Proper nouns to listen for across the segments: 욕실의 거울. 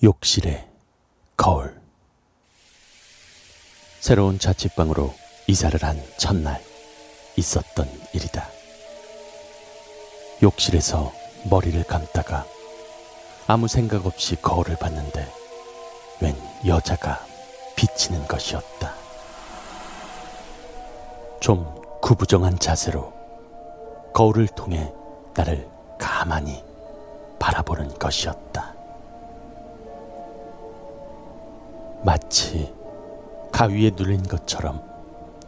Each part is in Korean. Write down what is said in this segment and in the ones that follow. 욕실의 거울. 새로운 자취방으로 이사를 한 첫날 있었던 일이다. 욕실에서 머리를 감다가 아무 생각 없이 거울을 봤는데 웬 여자가 비치는 것이었다. 좀 구부정한 자세로 거울을 통해 나를 가만히 바라보는 것이었다. 마치 가위에 눌린 것처럼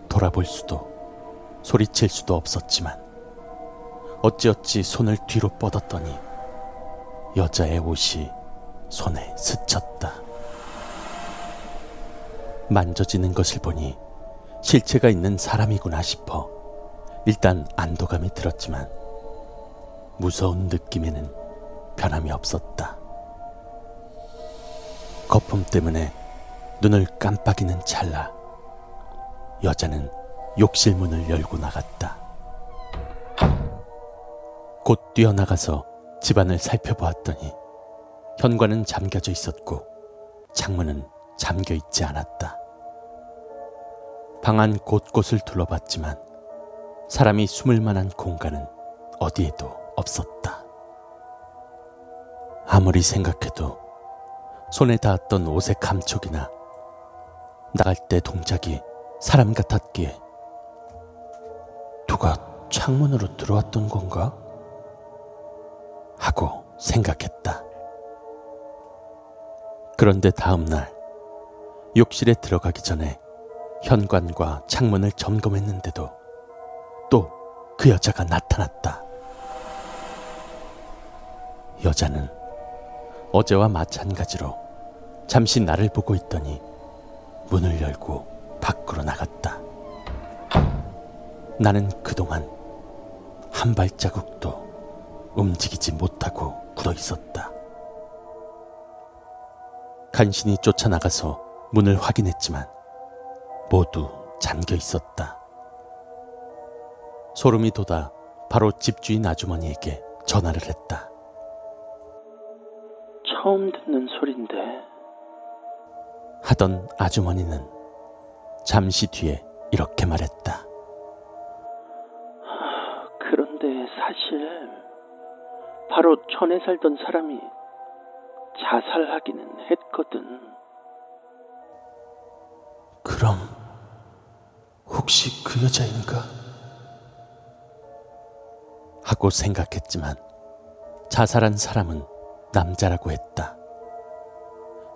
돌아볼 수도 소리칠 수도 없었지만 어찌어찌 손을 뒤로 뻗었더니 여자의 옷이 손에 스쳤다. 만져지는 것을 보니 실체가 있는 사람이구나 싶어 일단 안도감이 들었지만 무서운 느낌에는 변함이 없었다. 거품 때문에 눈을 깜빡이는 찰나 여자는 욕실 문을 열고 나갔다. 곧 뛰어나가서 집안을 살펴보았더니 현관은 잠겨져 있었고 창문은 잠겨 있지 않았다. 방 안 곳곳을 둘러봤지만 사람이 숨을 만한 공간은 어디에도 없었다. 아무리 생각해도 손에 닿았던 옷의 감촉이나 나갈 때 동작이 사람 같았기에 누가 창문으로 들어왔던 건가? 하고 생각했다. 그런데 다음날 욕실에 들어가기 전에 현관과 창문을 점검했는데도 또 그 여자가 나타났다. 여자는 어제와 마찬가지로 잠시 나를 보고 있더니 문을 열고 밖으로 나갔다. 나는 그동안 한 발자국도 움직이지 못하고 굳어 있었다. 간신히 쫓아나가서 문을 확인했지만 모두 잠겨 있었다. 소름이 돋아 바로 집주인 아주머니에게 전화를 했다. 처음 듣는 소린데 하던 아주머니는 잠시 뒤에 이렇게 말했다. 그런데 사실 바로 전에 살던 사람이 자살하기는 했거든. 그럼 혹시 그 여자인가? 하고 생각했지만 자살한 사람은 남자라고 했다.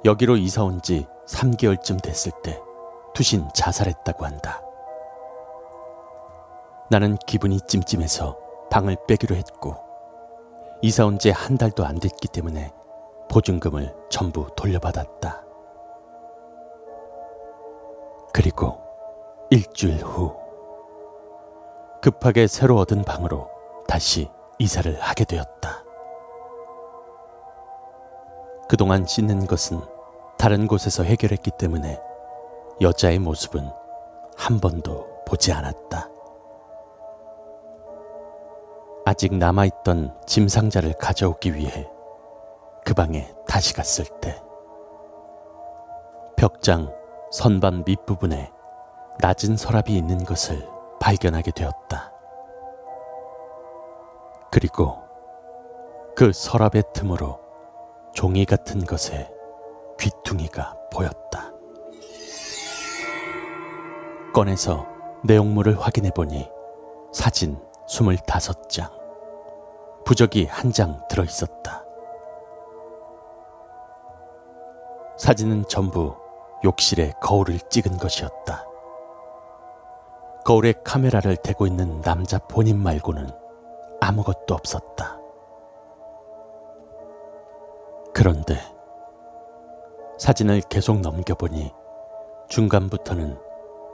여기로 이사 온 지 3개월쯤 됐을 때 투신 자살했다고 한다. 나는 기분이 찜찜해서 방을 빼기로 했고 이사 온 지 한 달도 안 됐기 때문에 보증금을 전부 돌려받았다. 그리고 일주일 후 급하게 새로 얻은 방으로 다시 이사를 하게 되었다. 그동안 씻는 것은 다른 곳에서 해결했기 때문에 여자의 모습은 한 번도 보지 않았다. 아직 남아있던 짐 상자를 가져오기 위해 그 방에 다시 갔을 때 벽장 선반 밑부분에 낮은 서랍이 있는 것을 발견하게 되었다. 그리고 그 서랍의 틈으로 종이 같은 것에 귀퉁이가 보였다. 꺼내서 내용물을 확인해보니 사진 25장, 부적이 1장 들어있었다. 사진은 전부 욕실의 거울을 찍은 것이었다. 거울에 카메라를 대고 있는 남자 본인 말고는 아무것도 없었다. 그런데 사진을 계속 넘겨보니 중간부터는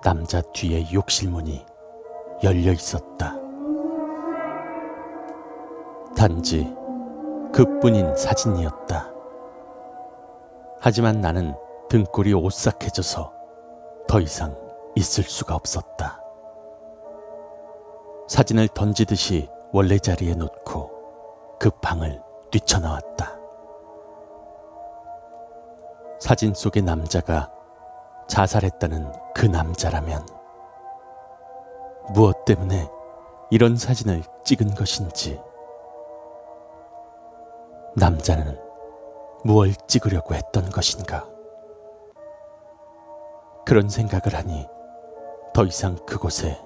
남자 뒤에 욕실 문이 열려 있었다. 단지 그뿐인 사진이었다. 하지만 나는 등골이 오싹해져서 더 이상 있을 수가 없었다. 사진을 던지듯이 원래 자리에 놓고 그 방을 뛰쳐나왔다. 사진 속의 남자가 자살했다는 그 남자라면 무엇 때문에 이런 사진을 찍은 것인지, 남자는 무엇을 찍으려고 했던 것인가? 그런 생각을 하니 더 이상 그곳에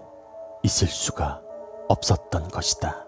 있을 수가 없었던 것이다.